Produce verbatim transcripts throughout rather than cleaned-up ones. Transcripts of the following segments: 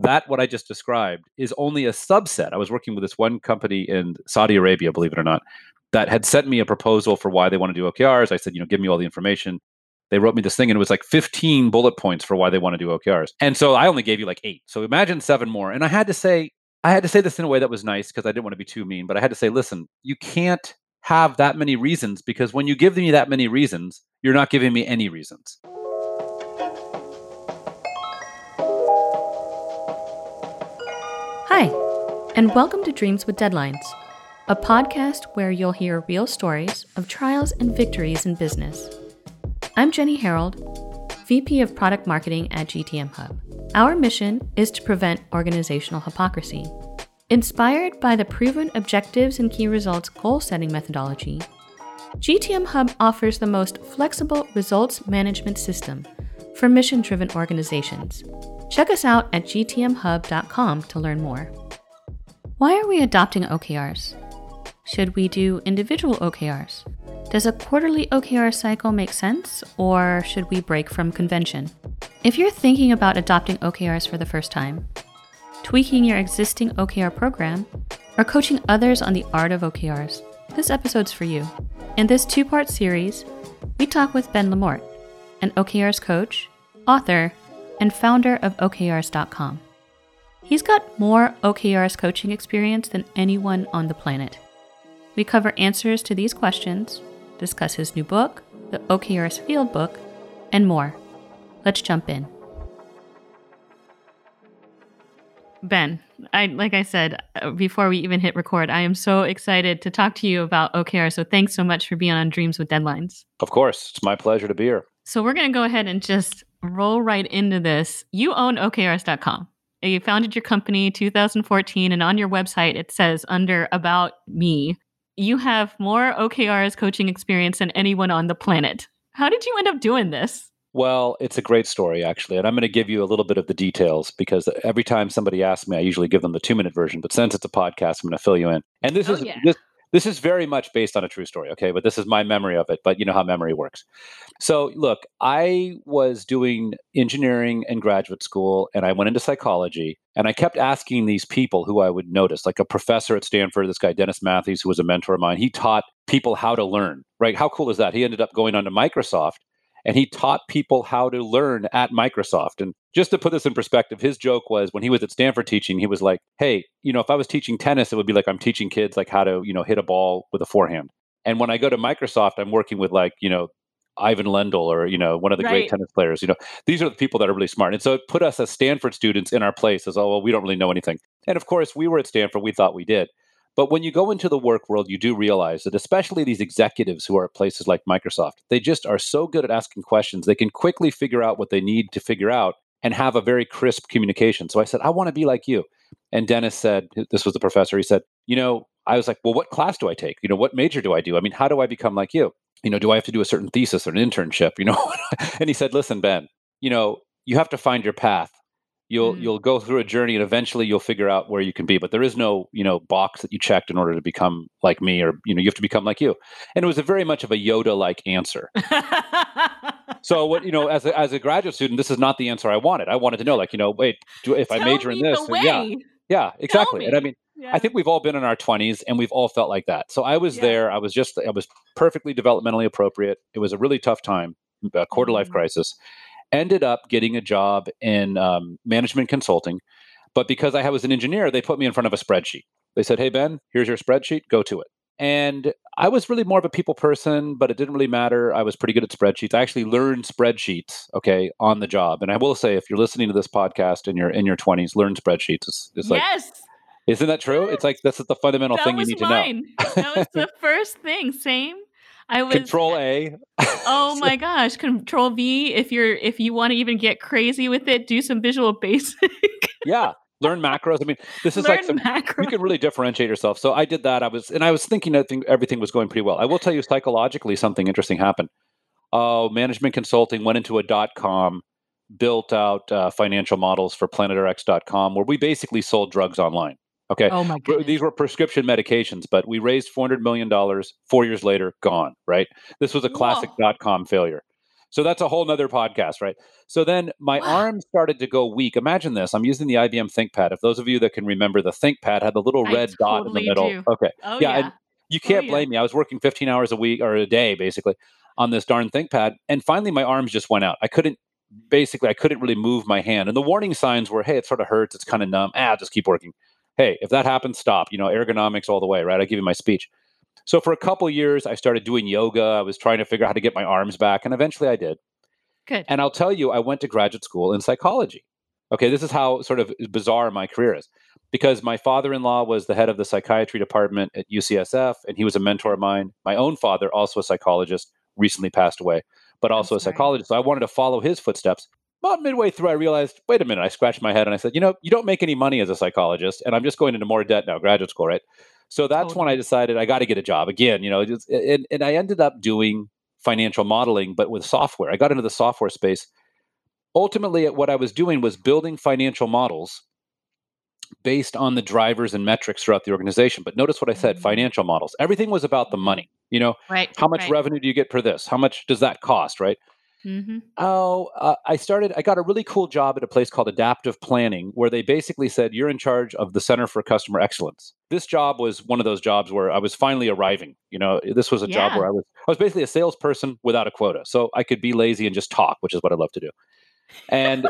that what I just described is only a subset. I was working with this one company in Saudi Arabia, believe it or not, that had sent me a proposal for why they want to do O K Rs. I said, you know, give me all the information. They wrote me this thing and it was like fifteen bullet points for why they want to do O K Rs. And so I only gave you like eight. So imagine seven more. And I had to say, I had to say this in a way that was nice because I didn't want to be too mean, but I had to say, listen, you can't have that many reasons because when you give me that many reasons, you're not giving me any reasons. Hi, and welcome to Dreams with Deadlines, a podcast where you'll hear real stories of trials and victories in business. I'm Jenny Harold, V P of Product Marketing at G T M Hub. Our mission is to prevent organizational hypocrisy. Inspired by the proven Objectives and Key Results goal-setting methodology, G T M Hub offers the most flexible results management system for mission-driven organizations. Check us out at G T M hub dot com to learn more. Why are we adopting O K Rs? Should we do individual O K Rs? Does a quarterly O K R cycle make sense, or should we break from convention? If you're thinking about adopting O K Rs for the first time, tweaking your existing O K R program, or coaching others on the art of O K Rs, this episode's for you. In this two-part series, we talk with Ben Lamorte, an O K Rs coach, author, and founder of O K Rs dot com. He's got more O K Rs coaching experience than anyone on the planet. We cover answers to these questions, discuss his new book, the O K Rs Fieldbook, and more. Let's jump in. Ben, I, like I said, before we even hit record, I am so excited to talk to you about O K R. So thanks so much for being on Dreams with Deadlines. Of course. It's my pleasure to be here. So we're going to go ahead and just roll right into this. You own O K Rs dot com. You founded your company in two thousand fourteen, and on your website, it says under About Me, you have more O K Rs coaching experience than anyone on the planet. How did you end up doing this? Well, it's a great story, actually. And I'm going to give you a little bit of the details because every time somebody asks me, I usually give them the two-minute version. But since it's a podcast, I'm going to fill you in. And this oh, is yeah. this, this is very much based on a true story, okay? But this is my memory of it. But you know how memory works. So look, I was doing engineering in graduate school, and I went into psychology. And I kept asking these people who I would notice, like a professor at Stanford, this guy, Dennis Matthews, who was a mentor of mine, he taught people how to learn, right? How cool is that? He ended up going on to Microsoft and he taught people how to learn at Microsoft. And just to put this in perspective, his joke was when he was at Stanford teaching, he was like, hey, you know, if I was teaching tennis, it would be like I'm teaching kids like how to, you know, hit a ball with a forehand. And when I go to Microsoft, I'm working with like, you know, Ivan Lendl or, you know, one of the right. great tennis players, you know, these are the people that are really smart. And so it put us as Stanford students in our place as, oh, well, we don't really know anything. And of course, we were at Stanford, we thought we did. But when you go into the work world, you do realize that especially these executives who are at places like Microsoft, they just are so good at asking questions. They can quickly figure out what they need to figure out and have a very crisp communication. So I said, I want to be like you. And Dennis said, this was the professor, he said, you know, I was like, well, what class do I take? You know, what major do I do? I mean, how do I become like you? You know, do I have to do a certain thesis or an internship? You know, and he said, listen, Ben, you know, you have to find your path. You'll mm. you'll go through a journey and eventually you'll figure out where you can be. But there is no, you know, box that you checked in order to become like me or, you know, you have to become like you. And it was a very much of a Yoda-like answer. So what, you know, as a, as a graduate student, this is not the answer I wanted. I wanted to know, like, you know, wait, do, if Tell I major in this, and yeah, yeah, exactly. And I mean, yeah. I think we've all been in our twenties and we've all felt like that. So I was yeah. there. I was just, I was perfectly developmentally appropriate. It was a really tough time, a quarter life mm-hmm. crisis. Ended up getting a job in um, management consulting. But because I was an engineer, they put me in front of a spreadsheet. They said, hey, Ben, here's your spreadsheet. Go to it. And I was really more of a people person, but it didn't really matter. I was pretty good at spreadsheets. I actually learned spreadsheets, okay, on the job. And I will say, if you're listening to this podcast and you're in your twenties, learn spreadsheets. It's, it's like, yes. Isn't that true? Yes. It's like, this is the fundamental that thing you need mine. to know. That was the first thing. Same. I was Control A. Oh my gosh, Control V. If you're if you want to even get crazy with it, do some Visual Basic. yeah, learn macros. I mean, this is learn like some macros. You can really differentiate yourself. So I did that. I was and I was thinking I think everything was going pretty well. I will tell you psychologically something interesting happened. Uh, management consulting went into a dot com, built out uh, financial models for Planet R X dot com, where we basically sold drugs online. Okay. Oh my goodness. These were prescription medications, but we raised four hundred million dollars. Four years later, gone, right? This was a classic dot com failure. So that's a whole nother podcast, right? So then my wow. arm started to go weak. Imagine this. I'm using the I B M ThinkPad. If those of you that can remember, the ThinkPad had the little red I dot totally in the middle. Do. Okay. Oh, yeah. yeah. And you can't oh, blame yeah. me. I was working fifteen hours a week or a day, basically, on this darn ThinkPad. And finally, my arms just went out. I couldn't, basically, I couldn't really move my hand. And the warning signs were, hey, it sort of hurts. It's kind of numb. Ah, just keep working. Hey, if that happens, stop. You know, ergonomics all the way, right? I give you my speech. So for a couple of years, I started doing yoga. I was trying to figure out how to get my arms back. And eventually I did. Good. And I'll tell you, I went to graduate school in psychology. Okay, this is how sort of bizarre my career is. Because my father-in-law was the head of the psychiatry department at U C S F, and he was a mentor of mine. My own father, also a psychologist, recently passed away, but also That's a psychologist. Right. So I wanted to follow his footsteps. About midway through, I realized, wait a minute, I scratched my head and I said, you know, you don't make any money as a psychologist, and I'm just going into more debt now, graduate school, right? So that's totally. when I decided I got to get a job again, you know, just, and, and I ended up doing financial modeling, but with software. I got into the software space. Ultimately, what I was doing was building financial models based on the drivers and metrics throughout the organization. But notice what I said, mm-hmm. financial models. Everything was about the money, you know, right, how much right. revenue do you get for this? How much does that cost, right? Mm-hmm. Oh, uh, I started, I got a really cool job at a place called Adaptive Planning, where they basically said, you're in charge of the Center for Customer Excellence. This job was one of those jobs where I was finally arriving. You know, this was a yeah. job where I was, I was basically a salesperson without a quota. So I could be lazy and just talk, which is what I love to do. And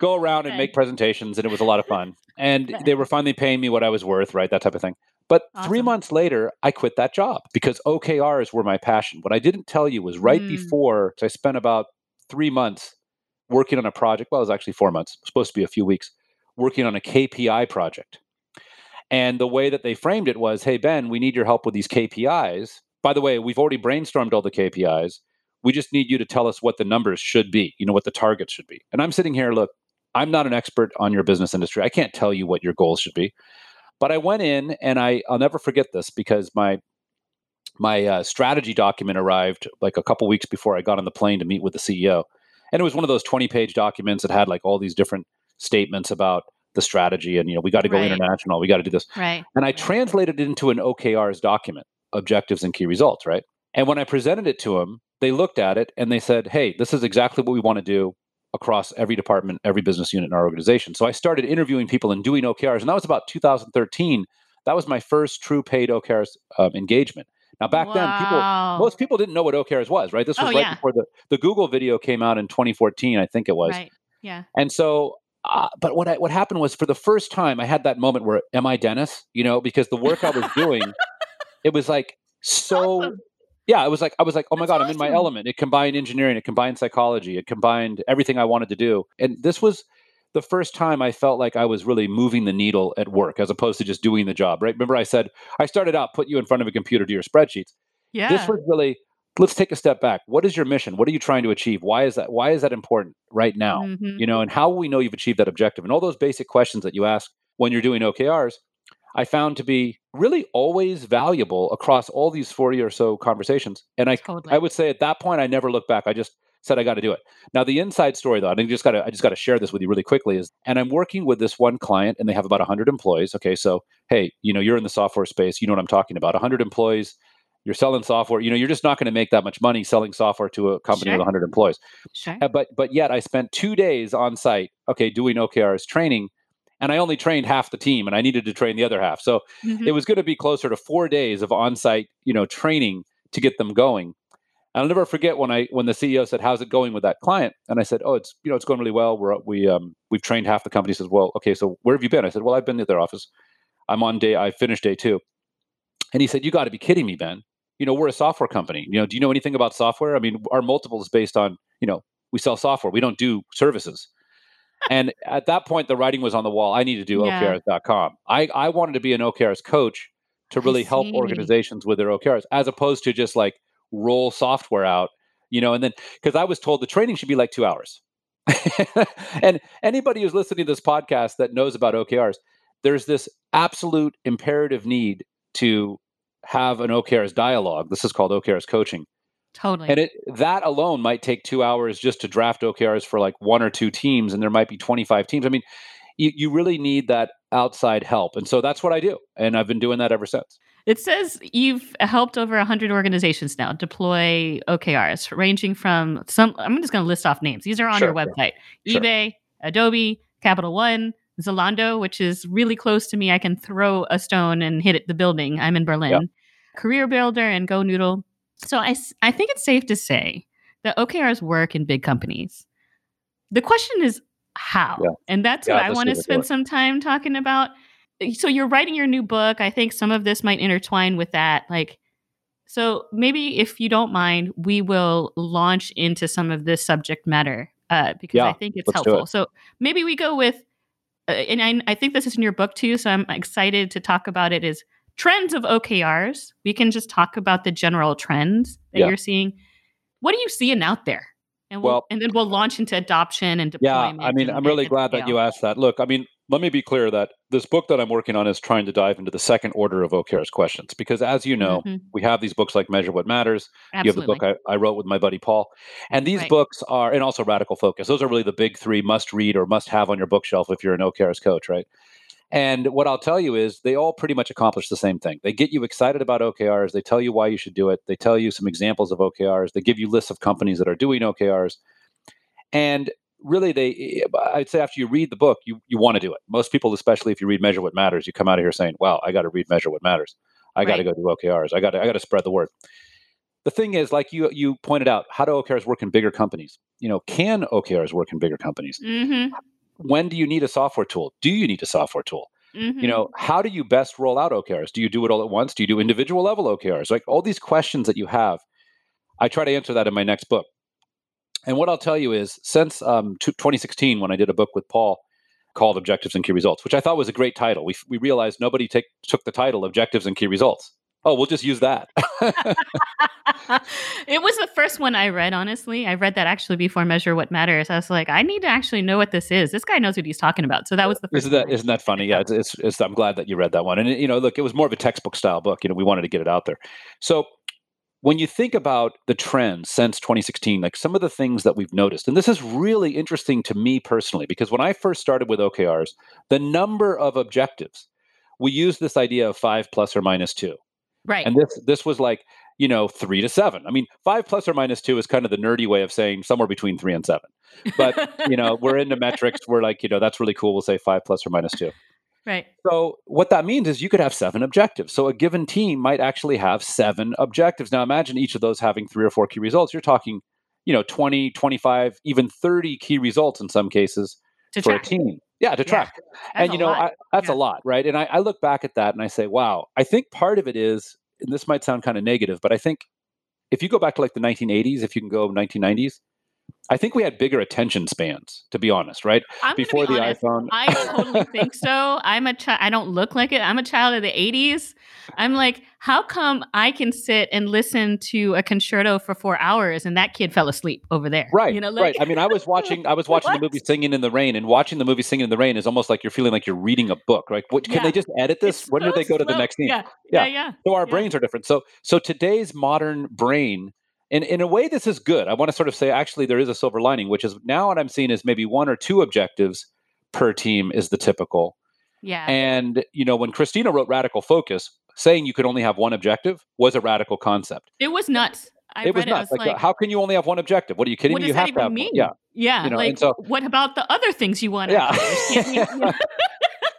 go around and make presentations. And it was a lot of fun. And they were finally paying me what I was worth, right? That type of thing. But awesome. three months later, I quit that job because O K Rs were my passion. What I didn't tell you was right mm. before, so I spent about three months working on a project. Well, it was actually four months, supposed to be a few weeks, working on a K P I project. And the way that they framed it was, hey, Ben, we need your help with these K P Is. By the way, we've already brainstormed all the K P Is. We just need you to tell us what the numbers should be, you know, what the targets should be. And I'm sitting here, look, I'm not an expert on your business industry. I can't tell you what your goals should be. But I went in, and I, I'll never forget this because my my uh, strategy document arrived like a couple weeks before I got on the plane to meet with the C E O. And it was one of those twenty-page documents that had like all these different statements about the strategy. And, you know, we got to go right. international. We got to do this. Right. And I translated it into an O K Rs document, Objectives and Key Results, right? And when I presented it to them, they looked at it, and they said, hey, this is exactly what we want to do across every department, every business unit in our organization. So I started interviewing people and doing O K Rs. And that was about two thousand thirteen. That was my first true paid O K Rs um, engagement. Now, back wow. then, people, most people didn't know what O K Rs was, right? This was oh, right yeah. before the, the Google video came out in twenty fourteen, I think it was. Right. Yeah. And so, uh, but what I, what happened was for the first time, I had that moment where, am I Dennis? You know, because the work I was doing, it was like so... Awesome. Yeah, it was like I was like, oh my That's God, awesome. I'm in my element. It combined engineering, it combined psychology, it combined everything I wanted to do. And this was the first time I felt like I was really moving the needle at work as opposed to just doing the job, right? Remember I said, I started out, put you in front of a computer, do your spreadsheets. Yeah. This was really, let's take a step back. What is your mission? What are you trying to achieve? Why is that, why is that important right now? Mm-hmm. You know, and how will we know you've achieved that objective? And all those basic questions that you ask when you're doing O K Rs, I found to be really always valuable across all these forty or so conversations. And I totally. I would say at that point, I never looked back. I just said, I got to do it. Now, the inside story, though, and I just got to I just got to share this with you really quickly is, and I'm working with this one client and they have about one hundred employees. Okay, so, hey, you know, you're in the software space. You know what I'm talking about. one hundred employees, you're selling software. You know, you're just not going to make that much money selling software to a company sure. with one hundred employees. Sure. Uh, but But yet I spent two days on site, okay, doing O K Rs training. And I only trained half the team and I needed to train the other half. So mm-hmm. it was going to be closer to four days of on-site, you know, training to get them going. And I'll never forget when I when the C E O said, how's it going with that client? And I said, oh, it's, you know, it's going really well. We're, we, um, we've trained half the company. He says, well, okay, so where have you been? I said, well, I've been at their office. I'm on day, I finished day two. And he said, you got to be kidding me, Ben. You know, we're a software company. You know, do you know anything about software? I mean, our multiple is based on, you know, we sell software. We don't do services. And at that point, the writing was on the wall. I need to do yeah. O K Rs dot com. I, I wanted to be an O K Rs coach to really help organizations with their O K Rs, as opposed to just like roll software out, you know, and then because I was told the training should be like two hours. And anybody who's listening to this podcast that knows about O K Rs, there's this absolute imperative need to have an O K Rs dialogue. This is called O K Rs coaching. Totally. And it, that alone might take two hours just to draft O K Rs for like one or two teams. And there might be twenty-five teams. I mean, you, you really need that outside help. And so that's what I do. And I've been doing that ever since. It says you've helped over one hundred organizations now deploy O K Rs, ranging from some, I'm just going to list off names. These are on sure, your website. Sure. eBay, Adobe, Capital One, Zalando, which is really close to me. I can throw a stone and hit it, the building. I'm in Berlin. Yeah. Career Builder and GoNoodle. So I, I think it's safe to say that O K Rs work in big companies. The question is how? Yeah. And that's yeah, what I want to spend some time talking about. So you're writing your new book. I think some of this might intertwine with that. Like, so maybe if you don't mind, we will launch into some of this subject matter uh, because yeah, I think it's helpful. It. So maybe we go with, uh, and I, I think this is in your book too, so I'm excited to talk about it, is trends of O K Rs. We can just talk about the general trends that yeah. you're seeing. What are you seeing out there? And, we'll, well, and then we'll launch into adoption and deployment. Yeah, I mean, and, I'm really and, glad and that you asked that. Look, I mean, let me be clear that this book that I'm working on is trying to dive into the second order of O K Rs questions, because as you know, mm-hmm. we have these books like Measure What Matters. Absolutely. You have the book I, I wrote with my buddy, Paul. And these right. books are, and also Radical Focus. Those are really the big three must read or must have on your bookshelf if you're an O K Rs coach, right? And what I'll tell you is they all pretty much accomplish the same thing. They get you excited about O K Rs. They tell you why you should do it. They tell you some examples of O K Rs. They give you lists of companies that are doing O K Rs. And really, they I'd say after you read the book, you you want to do it. Most people, especially if you read Measure What Matters, you come out of here saying, wow, I got to read Measure What Matters. I right. got to go do O K Rs. I got to I got to spread the word. The thing is, like you you pointed out, how do O K Rs work in bigger companies? You know, can O K Rs work in bigger companies? Mm-hmm. When do you need a software tool? Do you need a software tool? Mm-hmm. You know, how do you best roll out O K Rs? Do you do it all at once? Do you do individual level O K Rs? Like all these questions that you have, I try to answer that in my next book. And what I'll tell you is since um, twenty sixteen, when I did a book with Paul called Objectives and Key Results, which I thought was a great title. We we realized nobody take, took the title Objectives and Key Results. Oh, we'll just use that. It was the first one I read, honestly. I read that actually before Measure What Matters. I was like, I need to actually know what this is. This guy knows what he's talking about. So that was the first isn't that, one. Isn't that funny? Yeah, it's, it's, it's, I'm glad that you read that one. And, you know, look, it was more of a textbook style book. You know, we wanted to get it out there. So when you think about the trends since twenty sixteen, like some of the things that we've noticed, and this is really interesting to me personally, because when I first started with O K Rs, the number of objectives, we used this idea of five plus or minus two. Right. And this this was like, you know, three to seven. I mean, five plus or minus two is kind of the nerdy way of saying somewhere between three and seven. But, you know, we're into metrics. We're like, you know, that's really cool. We'll say five plus or minus two. Right. So what that means is you could have seven objectives. So a given team might actually have seven objectives. Now, imagine each of those having three or four key results. You're talking, you know, twenty, twenty-five, even thirty key results in some cases to for track. a team. Yeah, to track. Yeah, and, you know, I, that's yeah. a lot, right? And I, I look back at that and I say, wow, I think part of it is, and this might sound kind of negative, but I think if you go back to like the nineteen eighties, if you can go nineteen nineties, I think we had bigger attention spans, to be honest, right? I'm Before be the honest. iPhone. I totally think so. I'm a chi- I don't look like it. I'm a child of the eighties. I'm like, how come I can sit and listen to a concerto for four hours and that kid fell asleep over there? Right, you know, like- right. I mean, I was watching I was watching the movie Singing in the Rain, and watching the movie Singing in the Rain is almost like you're feeling like you're reading a book, right? What, can yeah. they just edit this? It's when so do they go slow. to the next scene? Yeah, yeah, yeah. yeah. So our yeah. brains are different. So, so today's modern brain, and in a way, this is good. I want to sort of say, actually, there is a silver lining, which is now what I'm seeing is maybe one or two objectives per team is the typical. Yeah. And, you know, when Christina wrote Radical Focus, saying you could only have one objective was a radical concept. It was nuts. I it read was nuts. It was like, like, how can you only have one objective? What are you kidding? What does you that have even to have mean? One. Yeah. Yeah. You know, like, so, what about the other things you want to yeah. have?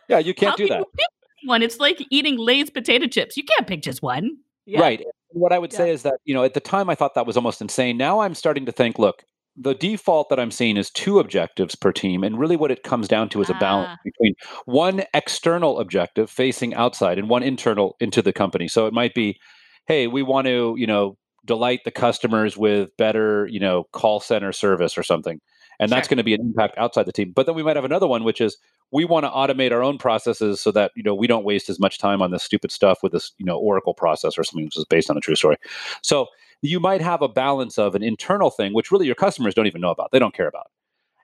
yeah, you can't how do can that. Pick one? It's like eating Lay's potato chips. You can't pick just one. Yeah. Right. What I would yeah. say is that, you know, at the time I thought that was almost insane. Now I'm starting to think, look, the default that I'm seeing is two objectives per team. And really what it comes down to is ah. a balance between one external objective facing outside and one internal into the company. So it might be, hey, we want to, you know, delight the customers with better, you know, call center service or something. And sure. that's going to be an impact outside the team. But then we might have another one, which is we want to automate our own processes so that, you know, we don't waste as much time on this stupid stuff with this, you know, Oracle process or something which is based on a true story. So you might have a balance of an internal thing, which really your customers don't even know about. They don't care about.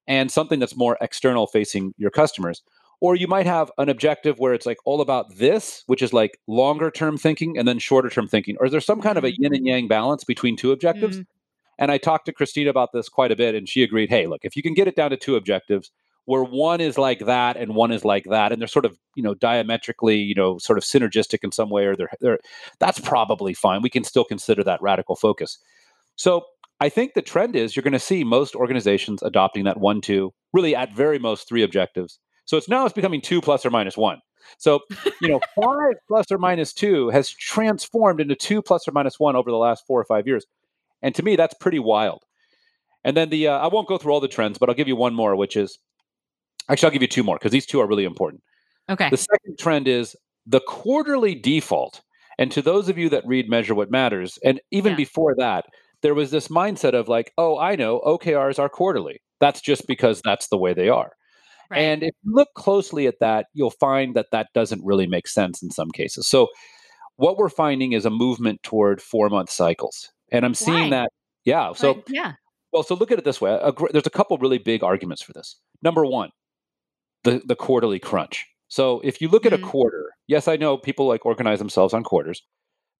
And something that's more external facing your customers. Or you might have an objective where it's like all about this, which is like longer term thinking and then shorter term thinking. Or is there some kind of a yin and yang balance between two objectives? Mm-hmm. And I talked to Christina about this quite a bit, and she agreed, hey, look, if you can get it down to two objectives, where one is like that and one is like that, and they're sort of, you know, diametrically, you know, sort of synergistic in some way, or they're, they're that's probably fine. We can still consider that radical focus. So I think the trend is you're going to see most organizations adopting that one, two, really at very most three objectives. So it's now it's becoming two plus or minus one. So, you know, five plus or minus two has transformed into two plus or minus one over the last four or five years. And to me, that's pretty wild. And then the, uh, I won't go through all the trends, but I'll give you one more, which is, actually, I'll give you two more because these two are really important. Okay. The second trend is the quarterly default. And to those of you that read Measure What Matters, and even yeah. before that, there was this mindset of like, oh, I know O K Rs are quarterly. That's just because that's the way they are. Right. And if you look closely at that, you'll find that that doesn't really make sense in some cases. So what we're finding is a movement toward four-month cycles. And I'm seeing Why? that. Yeah. So, but, yeah. Well, so look at it this way. A, there's a couple really big arguments for this. Number one, the, the quarterly crunch. So if you look at mm-hmm. a quarter, yes, I know people like organize themselves on quarters.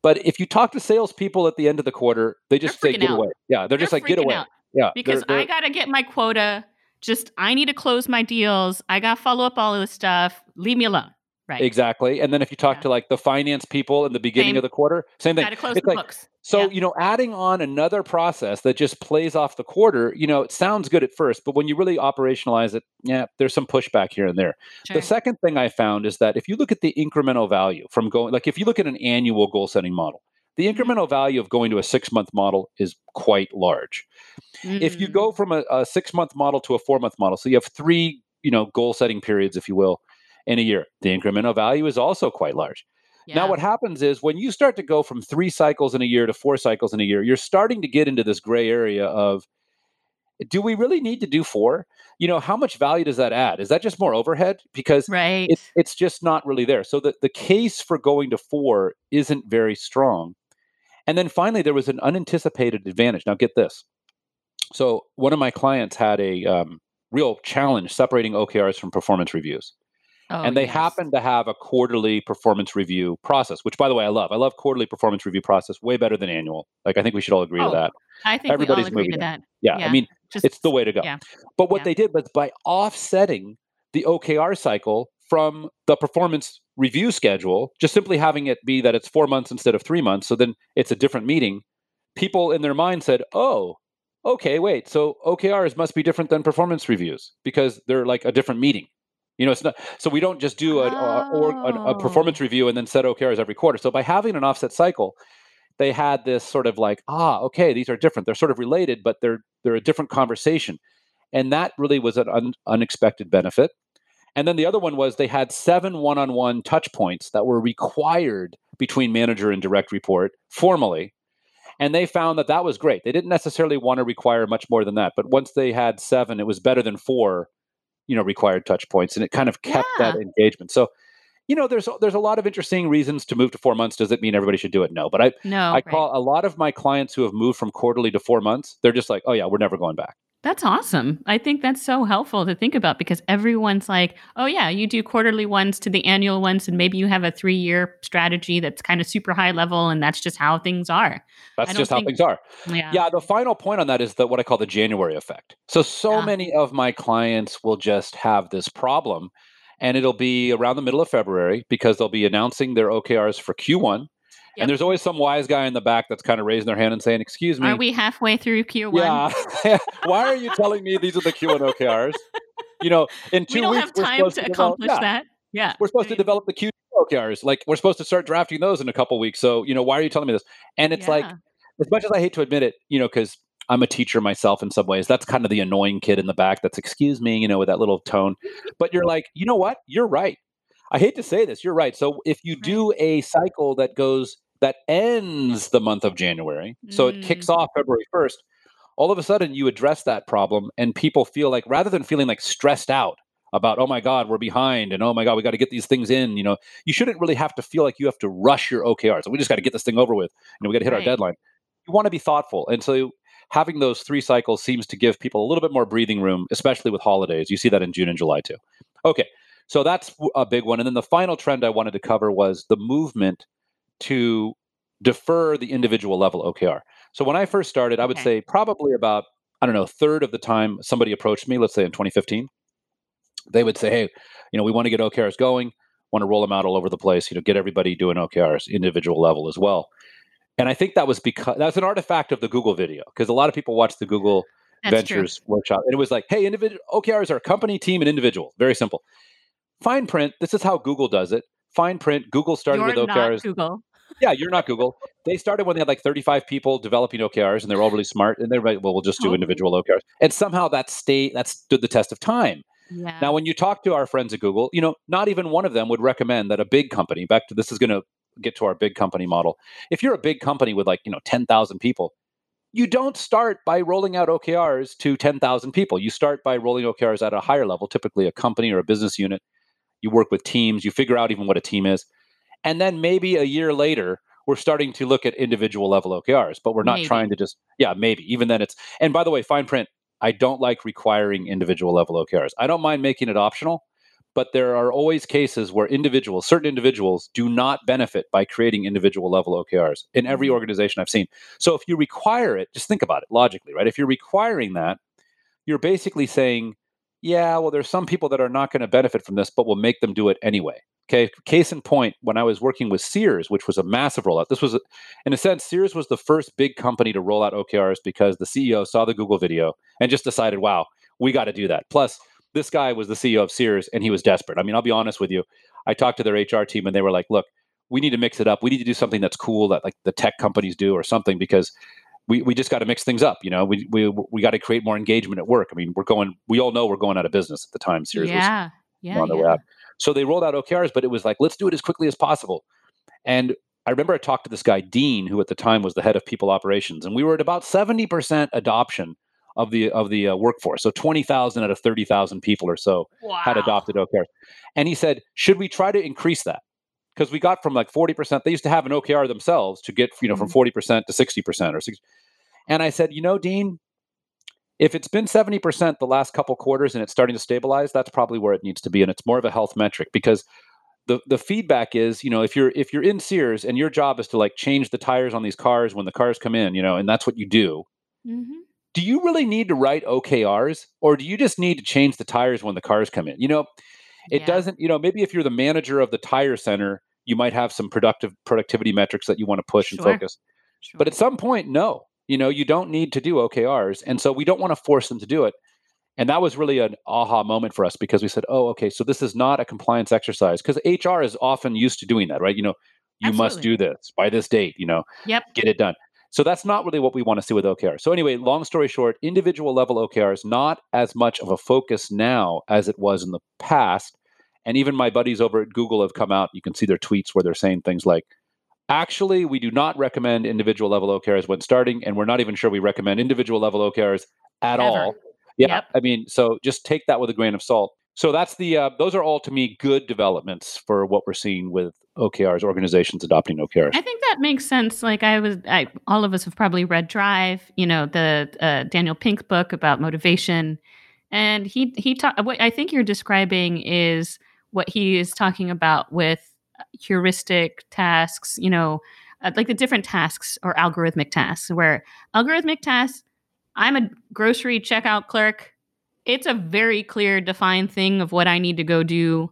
But if you talk to salespeople at the end of the quarter, they just they're say, get out. away. Yeah. They're, they're just like, get away. Out. Yeah. Because they're, they're, I got to get my quota. Just, I need to close my deals. I got to follow up all of this stuff. Leave me alone. Right. Exactly. And then if you talk yeah. to like the finance people in the beginning same. of the quarter, same thing. Got to close it's the like, books. So, yeah. you know, adding on another process that just plays off the quarter, you know, it sounds good at first, but when you really operationalize it, yeah, there's some pushback here and there. Sure. The second thing I found is that if you look at the incremental value from going, like if you look at an annual goal setting model, the incremental mm-hmm. value of going to a six-month model is quite large. Mm-hmm. If you go from a, a six-month model to a four-month model, so you have three, you know, goal setting periods, if you will, in a year, the incremental value is also quite large. Yeah. Now, what happens is when you start to go from three cycles in a year to four cycles in a year, you're starting to get into this gray area of, do we really need to do four? You know, how much value does that add? Is that just more overhead? Because right. it, it's just not really there. So the, the case for going to four isn't very strong. And then finally, there was an unanticipated advantage. Now, get this. So one of my clients had a um, real challenge separating O K Rs from performance reviews. Oh, and they yes. happen to have a quarterly performance review process, which, by the way, I love. I love quarterly performance review process way better than annual. Like, I think we should all agree oh, to that. I think everybody's we all agree moving to that. Yeah, yeah, I mean, Just, it's the way to go. Yeah. But what yeah. they did was by offsetting the O K R cycle from the performance review schedule, just simply having it be that it's four months instead of three months, so then it's a different meeting, people in their mind said, oh, okay, wait, so O K Rs must be different than performance reviews because they're like a different meeting. You know, it's not, so we don't just do a, oh. or, a, a performance review and then set O K Rs every quarter. So by having an offset cycle, they had this sort of like, ah, okay, these are different. They're sort of related, but they're they're a different conversation. And that really was an un, unexpected benefit. And then the other one was they had seven one-on-one touch points that were required between manager and direct report formally. And they found that that was great. They didn't necessarily want to require much more than that. But once they had seven, it was better than four, you know, required touch points, and it kind of kept yeah. that engagement. So, you know, there's there's a lot of interesting reasons to move to four months. Does it mean everybody should do it? No, but I no, I right. call a lot of my clients who have moved from quarterly to four months. They're just like, oh yeah, we're never going back. That's awesome. I think that's so helpful to think about because everyone's like, oh yeah, you do quarterly ones to the annual ones, and maybe you have a three year strategy that's kind of super high level, and that's just how things are. That's just think, how things are. Yeah. yeah. The final point on that is that what I call the January effect. So so yeah. many of my clients will just have this problem. And it'll be around the middle of February because they'll be announcing their O K Rs for Q one. Yep. And there's always some wise guy in the back that's kind of raising their hand and saying, excuse me. Are we halfway through Q one? Yeah. Why are you telling me these are the Q one O K Rs? You know, in two weeks, we don't weeks, have time to, to accomplish develop, yeah. that. Yeah. We're supposed I mean, to develop the Q two O K Rs. Like, we're supposed to start drafting those in a couple weeks. So, you know, why are you telling me this? And it's yeah. like, as much as I hate to admit it, you know, because I'm a teacher myself in some ways. That's kind of the annoying kid in the back that's, excuse me, you know, with that little tone. But you're like, you know what? You're right. I hate to say this. You're right. So if you do a cycle that goes, that ends the month of January, so it kicks off February first, all of a sudden you address that problem and people feel like, rather than feeling like stressed out about, oh my God, we're behind and oh my God, we got to get these things in, you know, you shouldn't really have to feel like you have to rush your O K Rs. So we just got to get this thing over with and we got to hit right. our deadline. You want to be thoughtful. And so having those three cycles seems to give people a little bit more breathing room, especially with holidays. You see that in June and July too. Okay, so that's a big one. And then the final trend I wanted to cover was the movement to defer the individual level O K R. So when I first started, I would okay. say probably about, I don't know, a third of the time somebody approached me, let's say in twenty fifteen, they would say, hey, you know, we want to get O K Rs going, want to roll them out all over the place, you know, get everybody doing O K Rs, individual level as well. And I think that was because that's an artifact of the Google video, because a lot of people watch the Google that's Ventures true. workshop. And it was like, hey, individual O K Rs are company, team, and individual. Very simple. Fine print. This is how Google does it. Fine print. Google started you're with O K Rs. Not Google. Yeah, you're not Google. They started when they had like thirty-five people developing O K Rs, and they're all really smart. And they're like, well, we'll just do individual O K Rs. And somehow that stayed, that stood the test of time. Yeah. Now, when you talk to our friends at Google, you know, not even one of them would recommend that a big company, back to this is going to get to our big company model. If you're a big company with like, you know, ten thousand people, you don't start by rolling out O K Rs to ten thousand people. You start by rolling O K Rs at a higher level, typically a company or a business unit. You work with teams, you figure out even what a team is. And then maybe a year later, we're starting to look at individual level O K Rs, but we're not maybe. trying to just, yeah, maybe. Even then it's, and by the way, fine print, I don't like requiring individual level O K Rs. I don't mind making it optional, but there are always cases where individuals, certain individuals do not benefit by creating individual level O K Rs in every organization I've seen. So if you require it, just think about it logically, right? If you're requiring that, you're basically saying, yeah, well, there's some people that are not going to benefit from this, but we'll make them do it anyway. Okay. Case in point, when I was working with Sears, which was a massive rollout, this was, in a sense, Sears was the first big company to roll out O K Rs because the C E O saw the Google video and just decided, wow, we got to do that. Plus, this guy was the C E O of Sears and he was desperate. I mean, I'll be honest with you. I talked to their H R team and they were like, look, we need to mix it up. We need to do something that's cool that like the tech companies do or something, because We we just got to mix things up, you know. We we we got to create more engagement at work. I mean, we're going. We all know we're going out of business at the time. Series yeah, was yeah, on the yeah. way out. So they rolled out O K Rs, but it was like, let's do it as quickly as possible. And I remember I talked to this guy Dean, who at the time was the head of people operations, and we were at about seventy percent adoption of the of the uh, workforce. So twenty thousand out of thirty thousand people or so wow. had adopted O K Rs. And he said, should we try to increase that? Because we got from like forty percent, they used to have an O K R themselves to get, you know, from forty percent to sixty percent or sixty. And I said, you know, Dean, if it's been seventy percent the last couple quarters and it's starting to stabilize, that's probably where it needs to be. And it's more of a health metric, because the the feedback is, you know, if you're if you're in Sears and your job is to like change the tires on these cars when the cars come in, you know, and that's what you do. Mm-hmm. Do you really need to write O K Rs, or do you just need to change the tires when the cars come in? You know, it yeah. doesn't, you know, maybe if you're the manager of the tire center, you might have some productive productivity metrics that you want to push sure. and focus. Sure. But at some point, no, you know, you don't need to do O K Rs. And so we don't want to force them to do it. And that was really an aha moment for us, because we said, oh, okay, so this is not a compliance exercise, because H R is often used to doing that, right? You know, you Absolutely. must do this by this date, you know, yep. get it done. So that's not really what we want to see with O K Rs. So anyway, long story short, individual level O K Rs, not as much of a focus now as it was in the past. And even my buddies over at Google have come out. You can see their tweets where they're saying things like, actually, we do not recommend individual level O K Rs when starting, and we're not even sure we recommend individual level O K Rs at Ever. all. Yeah. Yep. I mean, so just take that with a grain of salt. So that's the, uh, those are all to me good developments for what we're seeing with O K Rs, organizations adopting O K Rs. I think that makes sense. Like I was, I, all of us have probably read Drive, you know, the uh, Daniel Pink book about motivation. And he, he talked, what I think you're describing is what he is talking about with heuristic tasks, you know, like the different tasks or algorithmic tasks, where algorithmic tasks, I'm a grocery checkout clerk. It's a very clear defined thing of what I need to go do.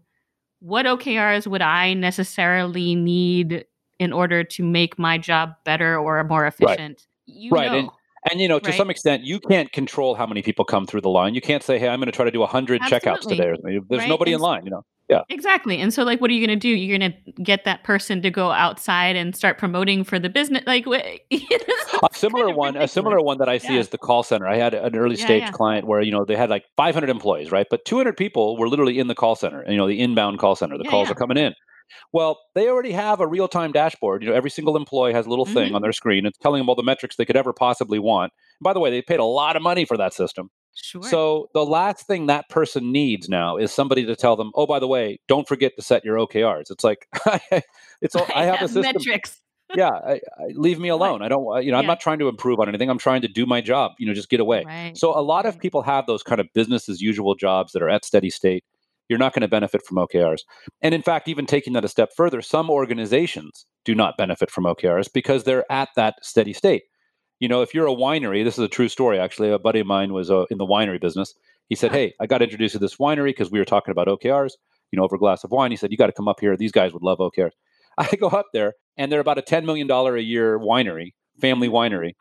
What O K Rs would I necessarily need in order to make my job better or more efficient? Right. You right. know. And, and, you know, to right? some extent, you can't control how many people come through the line. You can't say, hey, I'm going to try to do one hundred Absolutely. checkouts today. There's right? nobody and in line, you know. Yeah, exactly. And so like, what are you going to do? You're going to get that person to go outside and start promoting for the business. Like a similar one, ridiculous. a similar one that I see yeah. is the call center. I had an early stage yeah, yeah. client where, you know, they had like five hundred employees, right? But two hundred people were literally in the call center, you know, the inbound call center, the yeah, calls yeah. are coming in. Well, they already have a real-time dashboard. You know, every single employee has a little thing mm-hmm. on their screen. It's telling them all the metrics they could ever possibly want. And by the way, they paid a lot of money for that system. Sure. So the last thing that person needs now is somebody to tell them, oh, by the way, don't forget to set your O K Rs. It's like, it's all, I, I have, have a system. Metrics. yeah. I, I, leave me alone. Right. I don't, you know, yeah. I'm not trying to improve on anything. I'm trying to do my job, you know, just get away. Right. So a lot of people have those kind of business as usual jobs that are at steady state. You're not going to benefit from O K Rs. And in fact, even taking that a step further, some organizations do not benefit from O K Rs because they're at that steady state. You know, if you're a winery, this is a true story, actually. A buddy of mine was uh, in the winery business. He said, hey, I got introduced to this winery because we were talking about O K Rs, you know, over a glass of wine. He said, you got to come up here. These guys would love O K Rs. I go up there, and they're about a ten million dollars a year winery, family winery.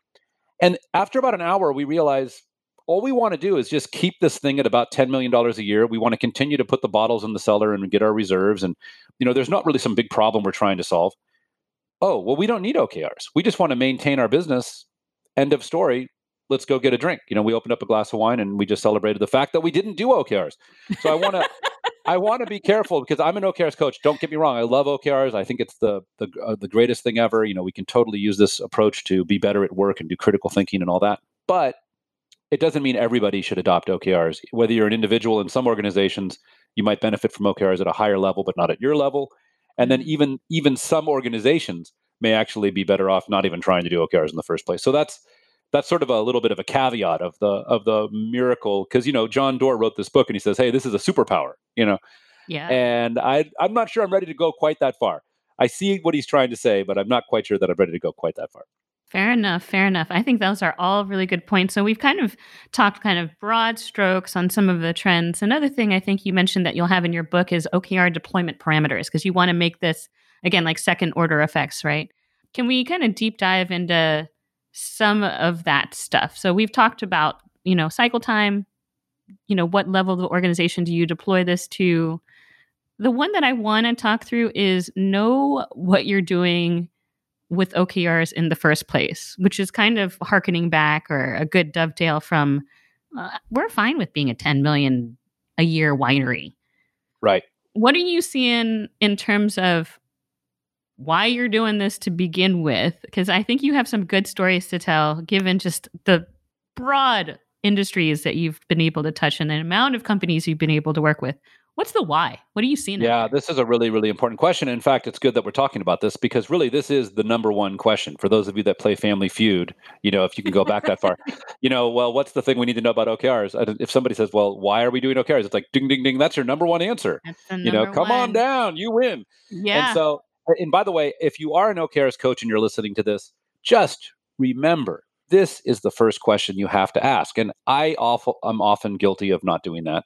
And after about an hour, we realized all we want to do is just keep this thing at about ten million dollars a year. We want to continue to put the bottles in the cellar and get our reserves. And, you know, there's not really some big problem we're trying to solve. Oh, well, we don't need O K Rs. We just want to maintain our business. End of story. Let's go get a drink. You know, we opened up a glass of wine and we just celebrated the fact that we didn't do O K Rs. So I want to, I want to be careful because I'm an O K Rs coach. Don't get me wrong. I love O K Rs. I think it's the the, uh, the greatest thing ever. You know, we can totally use this approach to be better at work and do critical thinking and all that. But it doesn't mean everybody should adopt O K Rs. Whether you're an individual in some organizations, you might benefit from O K Rs at a higher level, but not at your level. And then even even some organizations may actually be better off not even trying to do O K Rs in the first place. So that's that's sort of a little bit of a caveat of the of the miracle, because, you know, John Doerr wrote this book and he says, hey, this is a superpower, you know. Yeah. And I I'm not sure I'm ready to go quite that far. I see what he's trying to say, but I'm not quite sure that I'm ready to go quite that far. Fair enough. Fair enough. I think those are all really good points. So we've kind of talked kind of broad strokes on some of the trends. Another thing I think you mentioned that you'll have in your book is O K R deployment parameters, because you want to make this, again, like second order effects, right? Can we kind of deep dive into some of that stuff? So we've talked about, you know, cycle time, you know, what level of organization do you deploy this to? The one that I want to talk through is know what you're doing with O K Rs in the first place, which is kind of hearkening back or a good dovetail from, uh, we're fine with being a ten million a year winery. Right. What are you seeing in terms of why you're doing this to begin with? Because I think you have some good stories to tell, given just the broad industries that you've been able to touch and the amount of companies you've been able to work with. What's the why? What are you seeing? Yeah, this is a really, really important question. In fact, it's good that we're talking about this because really this is the number one question for those of you that play Family Feud. You know, if you can go back that far, you know, well, what's the thing we need to know about O K Rs? If somebody says, well, why are we doing O K Rs? It's like, ding, ding, ding. That's your number one answer. That's the number you know, one. Come on down. You win. Yeah. And so, and by the way, if you are an O K Rs coach and you're listening to this, just remember, this is the first question you have to ask. And I awful, I'm often guilty of not doing that.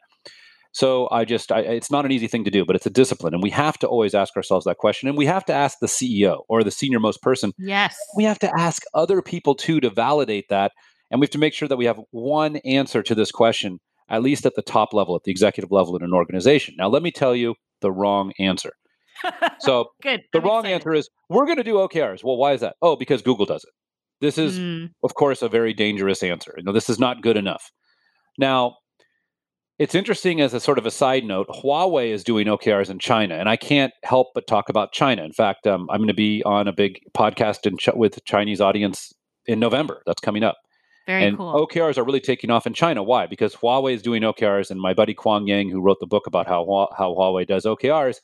So I just, I, it's not an easy thing to do, but it's a discipline. And we have to always ask ourselves that question. And we have to ask the C E O or the senior most person. Yes. We have to ask other people too to validate that. And we have to make sure that we have one answer to this question, at least at the top level, at the executive level in an organization. Now, let me tell you the wrong answer. So Good. the I'm wrong excited. answer is, we're going to do O K Rs. Well, why is that? Oh, because Google does it. This is, mm. of course, a very dangerous answer. You know, this is not good enough. Now, it's interesting as a sort of a side note, Huawei is doing O K Rs in China, and I can't help but talk about China. In fact, um, I'm going to be on a big podcast in Ch- with a Chinese audience in November. That's coming up. Very and cool. O K Rs are really taking off in China. Why? Because Huawei is doing O K Rs, and my buddy Kwang Yang, who wrote the book about how how Huawei does O K Rs,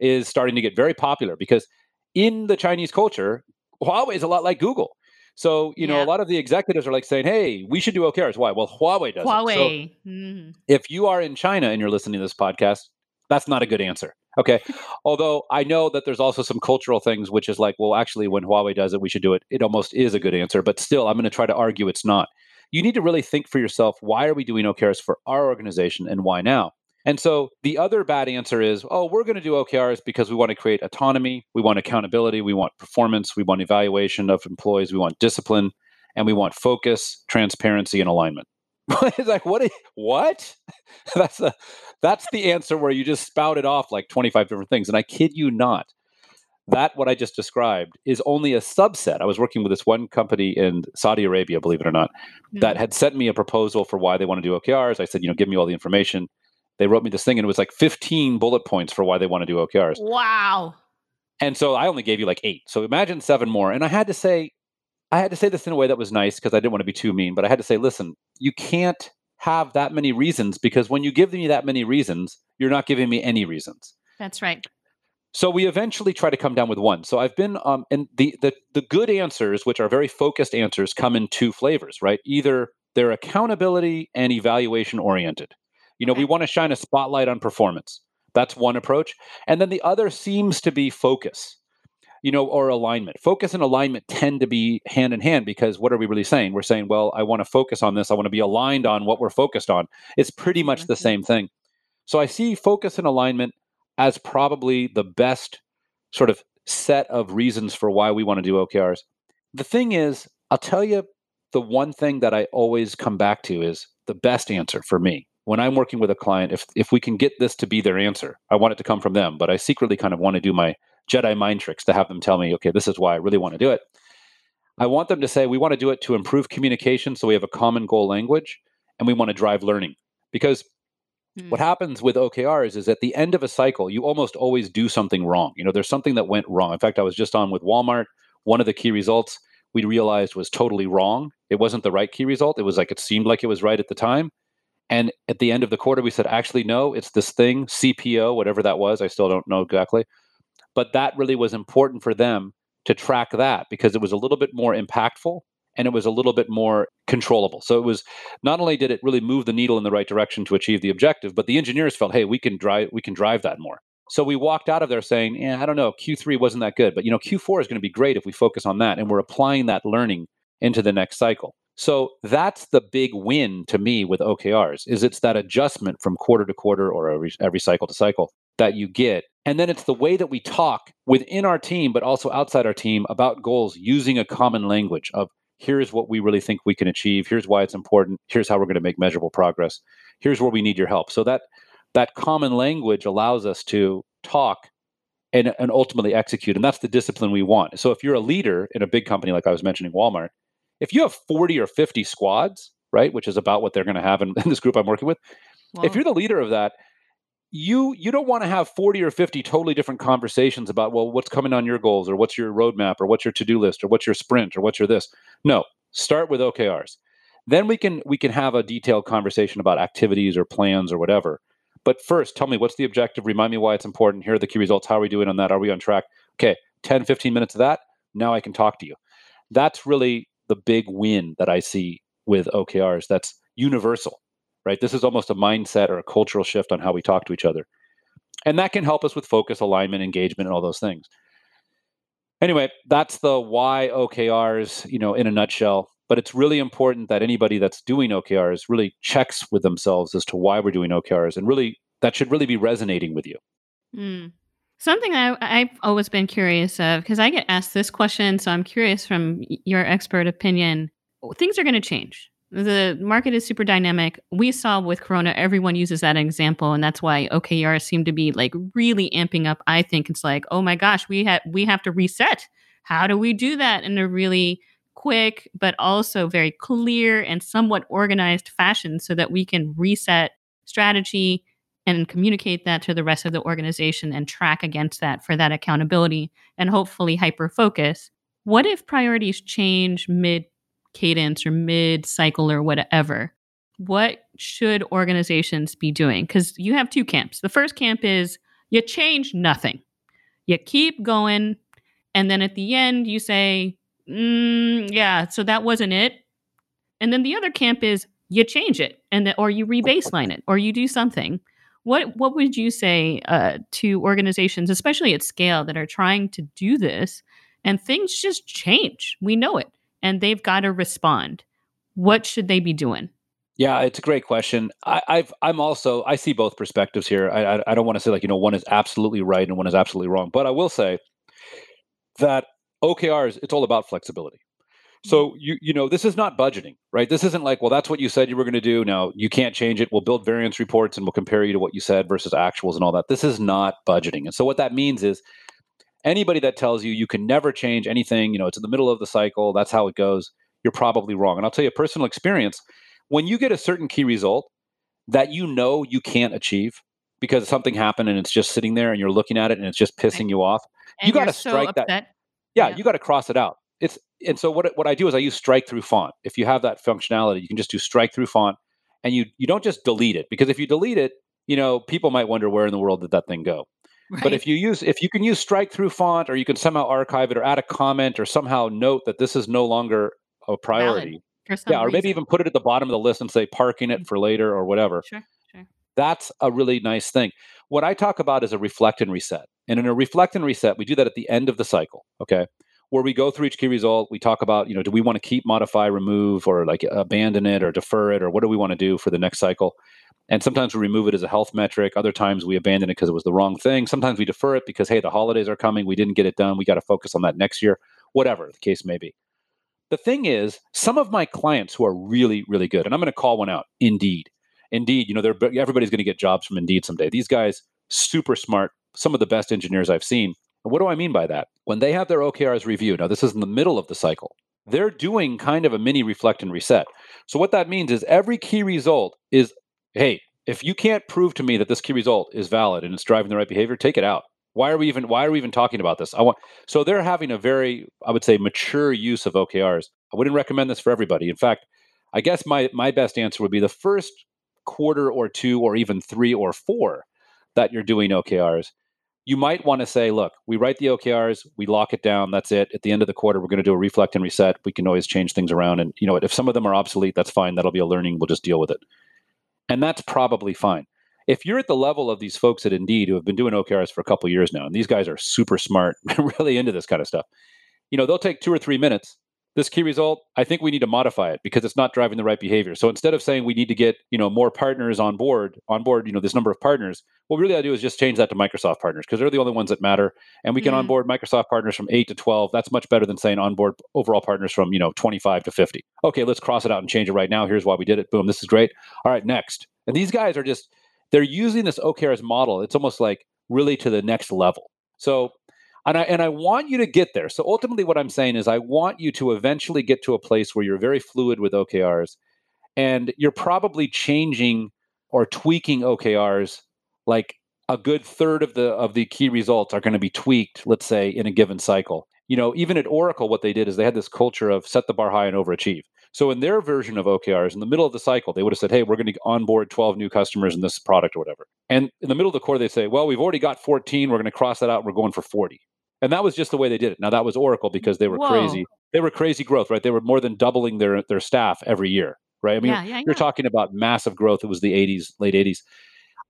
is starting to get very popular because in the Chinese culture, Huawei is a lot like Google. So, you know, yeah. a lot of the executives are like saying, hey, we should do O K Rs. Why? Well, Huawei does Huawei. it. So mm-hmm. If you are in China and you're listening to this podcast, that's not a good answer. Okay. Although I know that there's also some cultural things, which is like, well, actually, when Huawei does it, we should do it. It almost is a good answer. But still, I'm going to try to argue it's not. You need to really think for yourself, why are we doing O K Rs for our organization and why now? And so the other bad answer is, oh, we're going to do O K Rs because we want to create autonomy. We want accountability. We want performance. We want evaluation of employees. We want discipline. And we want focus, transparency, and alignment. It's like, what? Is, what? that's, the, that's the answer where you just spouted off like twenty-five different things. And I kid you not, that what I just described is only a subset. I was working with this one company in Saudi Arabia, believe it or not, mm-hmm. that had sent me a proposal for why they want to do O K Rs. I said, you know, give me all the information. They wrote me this thing and it was like fifteen bullet points for why they want to do O K Rs. Wow. And so I only gave you like eight. So imagine seven more. And I had to say, I had to say this in a way that was nice because I didn't want to be too mean, but I had to say, listen, you can't have that many reasons because when you give me that many reasons, you're not giving me any reasons. That's right. So we eventually try to come down with one. So I've been, um, and the, the, the good answers, which are very focused answers, come in two flavors, right? Either they're accountability and evaluation oriented. You know, okay. we want to shine a spotlight on performance. That's one approach. And then the other seems to be focus. you know, or alignment. Focus and alignment tend to be hand in hand, because what are we really saying? We're saying, well, I want to focus on this. I want to be aligned on what we're focused on. It's pretty much the same thing. So I see focus and alignment as probably the best sort of set of reasons for why we want to do O K Rs. The thing is, I'll tell you, the one thing that I always come back to is the best answer for me. When I'm working with a client, if if we can get this to be their answer, I want it to come from them, but I secretly kind of want to do my Jedi mind tricks to have them tell me, okay, this is why I really want to do it. I want them to say, we want to do it to improve communication so we have a common goal language, and we want to drive learning. Because mm. what happens with O K Rs is at the end of a cycle, you almost always do something wrong. You know, there's something that went wrong. In fact, I was just on with Walmart. One of the key results we realized was totally wrong. It wasn't the right key result. It was like, it seemed like it was right at the time. And at the end of the quarter, we said, actually, no, it's this thing, C P O, whatever that was. I still don't know exactly. But that really was important for them to track that, because it was a little bit more impactful and it was a little bit more controllable. So it was, not only did it really move the needle in the right direction to achieve the objective, but the engineers felt, hey, we can drive, we can drive that more. So we walked out of there saying, yeah, I don't know, Q three wasn't that good, but you know, Q four is going to be great if we focus on that. And we're applying that learning into the next cycle. So that's the big win to me with O K Rs, is it's that adjustment from quarter to quarter or every, every cycle to cycle that you get. And then it's the way that we talk within our team, but also outside our team, about goals using a common language of, here's what we really think we can achieve. Here's why it's important. Here's how we're going to make measurable progress. Here's where we need your help. So that that common language allows us to talk and, and ultimately execute. And that's the discipline we want. So if you're a leader in a big company, like I was mentioning Walmart, if you have forty or fifty squads, right, which is about what they're going to have in, in this group I'm working with, wow. if you're the leader of that, you you don't want to have forty or fifty totally different conversations about, well, what's coming on your goals, or what's your roadmap, or what's your to-do list, or what's your sprint, or what's your this. No, start with O K Rs. Then we can we can have a detailed conversation about activities or plans or whatever. But first, tell me, what's the objective? Remind me why it's important. Here are the key results. How are we doing on that? Are we on track? Okay, ten, fifteen minutes of that. Now I can talk to you. That's really the big win that I see with O K Rs that's universal, right? This is almost a mindset or a cultural shift on how we talk to each other. And that can help us with focus, alignment, engagement, and all those things. Anyway, that's the why O K Rs, you know, in a nutshell. But it's really important that anybody that's doing O K Rs really checks with themselves as to why we're doing O K Rs. And really, that should really be resonating with you. Mm. Something I, I've always been curious of, because I get asked this question, so I'm curious from your expert opinion. Things are going to change. The market is super dynamic. We saw with Corona, everyone uses that example, and that's why O K Rs seem to be like really amping up. I think it's like, oh my gosh, we have we have to reset. How do we do that in a really quick, but also very clear and somewhat organized fashion, so that we can reset strategy and communicate that to the rest of the organization and track against that for that accountability and hopefully hyper-focus. What if priorities change mid-cadence or mid-cycle or whatever? What should organizations be doing? Because you have two camps. The first camp is you change nothing. You keep going. And then at the end, you say, mm, yeah, so that wasn't it. And then the other camp is you change it, and the, or you rebaseline it, or you do something. What what would you say uh, to organizations, especially at scale, that are trying to do this and things just change? We know it, and they've got to respond. What should they be doing? Yeah, it's a great question. I, I've, I'm also, I see both perspectives here. I, I, I don't want to say like, you know, one is absolutely right and one is absolutely wrong, but I will say that O K Rs, it's all about flexibility. So, you you know, this is not budgeting, right? This isn't like, well, that's what you said you were going to do. Now, you can't change it. We'll build variance reports and we'll compare you to what you said versus actuals and all that. This is not budgeting. And so what that means is anybody that tells you you can never change anything, you know, it's in the middle of the cycle, that's how it goes, you're probably wrong. And I'll tell you a personal experience. When you get a certain key result that you know you can't achieve because something happened and it's just sitting there and you're looking at it and it's just pissing you off, and you got to strike so that. Yeah, yeah, you got to cross it out. It's and so what what I do is I use strike through font. If you have that functionality, you can just do strike through font, and you you don't just delete it, because if you delete it, you know, people might wonder where in the world did that thing go. Right. But if you use if you can use strike through font, or you can somehow archive it or add a comment or somehow note that this is no longer a priority. Yeah, or reason. Maybe even put it at the bottom of the list and say parking it mm-hmm. for later or whatever. Sure, sure. That's a really nice thing. What I talk about is a reflect and reset. And in a reflect and reset, we do that at the end of the cycle. Okay. Where we go through each key result, we talk about, you know, do we want to keep, modify, remove, or like abandon it or defer it, or what do we want to do for the next cycle? And sometimes we remove it as a health metric. Other times we abandon it because it was the wrong thing. Sometimes we defer it because, hey, the holidays are coming. We didn't get it done. We got to focus on that next year, whatever the case may be. The thing is, some of my clients who are really, really good, and I'm going to call one out, Indeed. Indeed, you know, they're, everybody's going to get jobs from Indeed someday. These guys, super smart, some of the best engineers I've seen. And what do I mean by that? When they have their O K Rs review, now this is in the middle of the cycle, they're doing kind of a mini reflect and reset. So what that means is every key result is, hey, if you can't prove to me that this key result is valid and it's driving the right behavior, take it out. Why are we even why are we even talking about this? I want so they're having a very, I would say, mature use of O K Rs. I wouldn't recommend this for everybody. In fact, I guess my my best answer would be the first quarter or two or even three or four that you're doing O K Rs, you might want to say, look, we write the O K Rs, we lock it down, that's it. At the end of the quarter, we're going to do a reflect and reset. We can always change things around. And you know what, if some of them are obsolete, that's fine. That'll be a learning. We'll just deal with it. And that's probably fine. If you're at the level of these folks at Indeed who have been doing O K Rs for a couple of years now, and these guys are super smart, really into this kind of stuff, you know, they'll take two or three minutes. This key result, I think we need to modify it because it's not driving the right behavior. So instead of saying we need to get, you know, more partners on board, on board, you know, this number of partners, what we really got to do is just change that to Microsoft partners because they're the only ones that matter. And we can mm-hmm. onboard Microsoft partners from eight to twelve. That's much better than saying onboard overall partners from, you know, twenty-five to fifty. Okay, let's cross it out and change it right now. Here's why we did it. Boom, this is great. All right, next. And these guys are just, they're using this O K Rs model. It's almost like really to the next level. So And I and I want you to get there. So ultimately what I'm saying is I want you to eventually get to a place where you're very fluid with O K Rs and you're probably changing or tweaking O K Rs. Like a good third of the of the key results are going to be tweaked, let's say, in a given cycle. You know, even at Oracle, what they did is they had this culture of set the bar high and overachieve. So in their version of O K Rs, in the middle of the cycle, they would have said, hey, we're going to onboard twelve new customers in this product or whatever. And in the middle of the quarter, they say, well, we've already got fourteen. We're going to cross that out. We're going for forty. And that was just the way they did it. Now, that was Oracle because they were Whoa. crazy. They were crazy growth, right? They were more than doubling their their staff every year, right? I mean, yeah, yeah, you're yeah. talking about massive growth. It was the eighties, late eighties.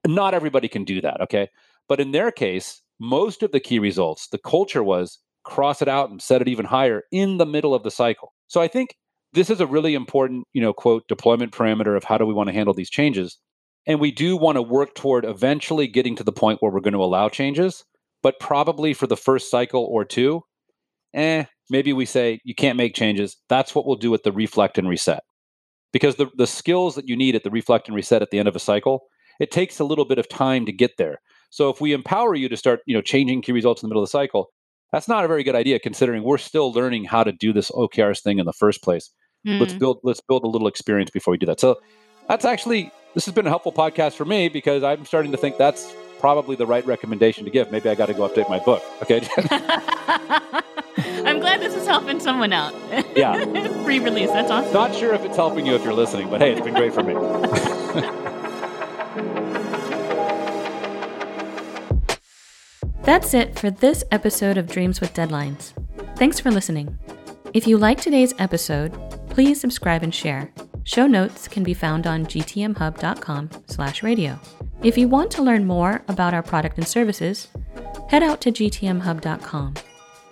Not everybody can do that, okay? But in their case, most of the key results, the culture was cross it out and set it even higher in the middle of the cycle. So I think this is a really important, you know, quote, deployment parameter of how do we want to handle these changes. And we do want to work toward eventually getting to the point where we're going to allow changes. But probably for the first cycle or two, eh, maybe we say you can't make changes. That's what we'll do at the reflect and reset. Because the, the skills that you need at the reflect and reset at the end of a cycle, it takes a little bit of time to get there. So if we empower you to start, you know, changing key results in the middle of the cycle, that's not a very good idea considering we're still learning how to do this O K Rs thing in the first place. Mm. Let's build, let's build a little experience before we do that. So that's actually, this has been a helpful podcast for me because I'm starting to think that's probably the right recommendation to give. Maybe I got to go update my book. Okay. I'm glad this is helping someone out. Yeah. Re-release. That's awesome. Not sure if it's helping you if you're listening, but hey, it's been great for me. That's it for this episode of Dreams with Deadlines. Thanks for listening. If you like today's episode, please subscribe and share. Show notes can be found on g t m hub dot com slash radio. If you want to learn more about our product and services, head out to g t m hub dot com.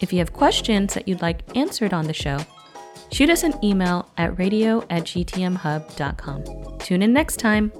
If you have questions that you'd like answered on the show, shoot us an email at radio at g t m hub dot com. Tune in next time.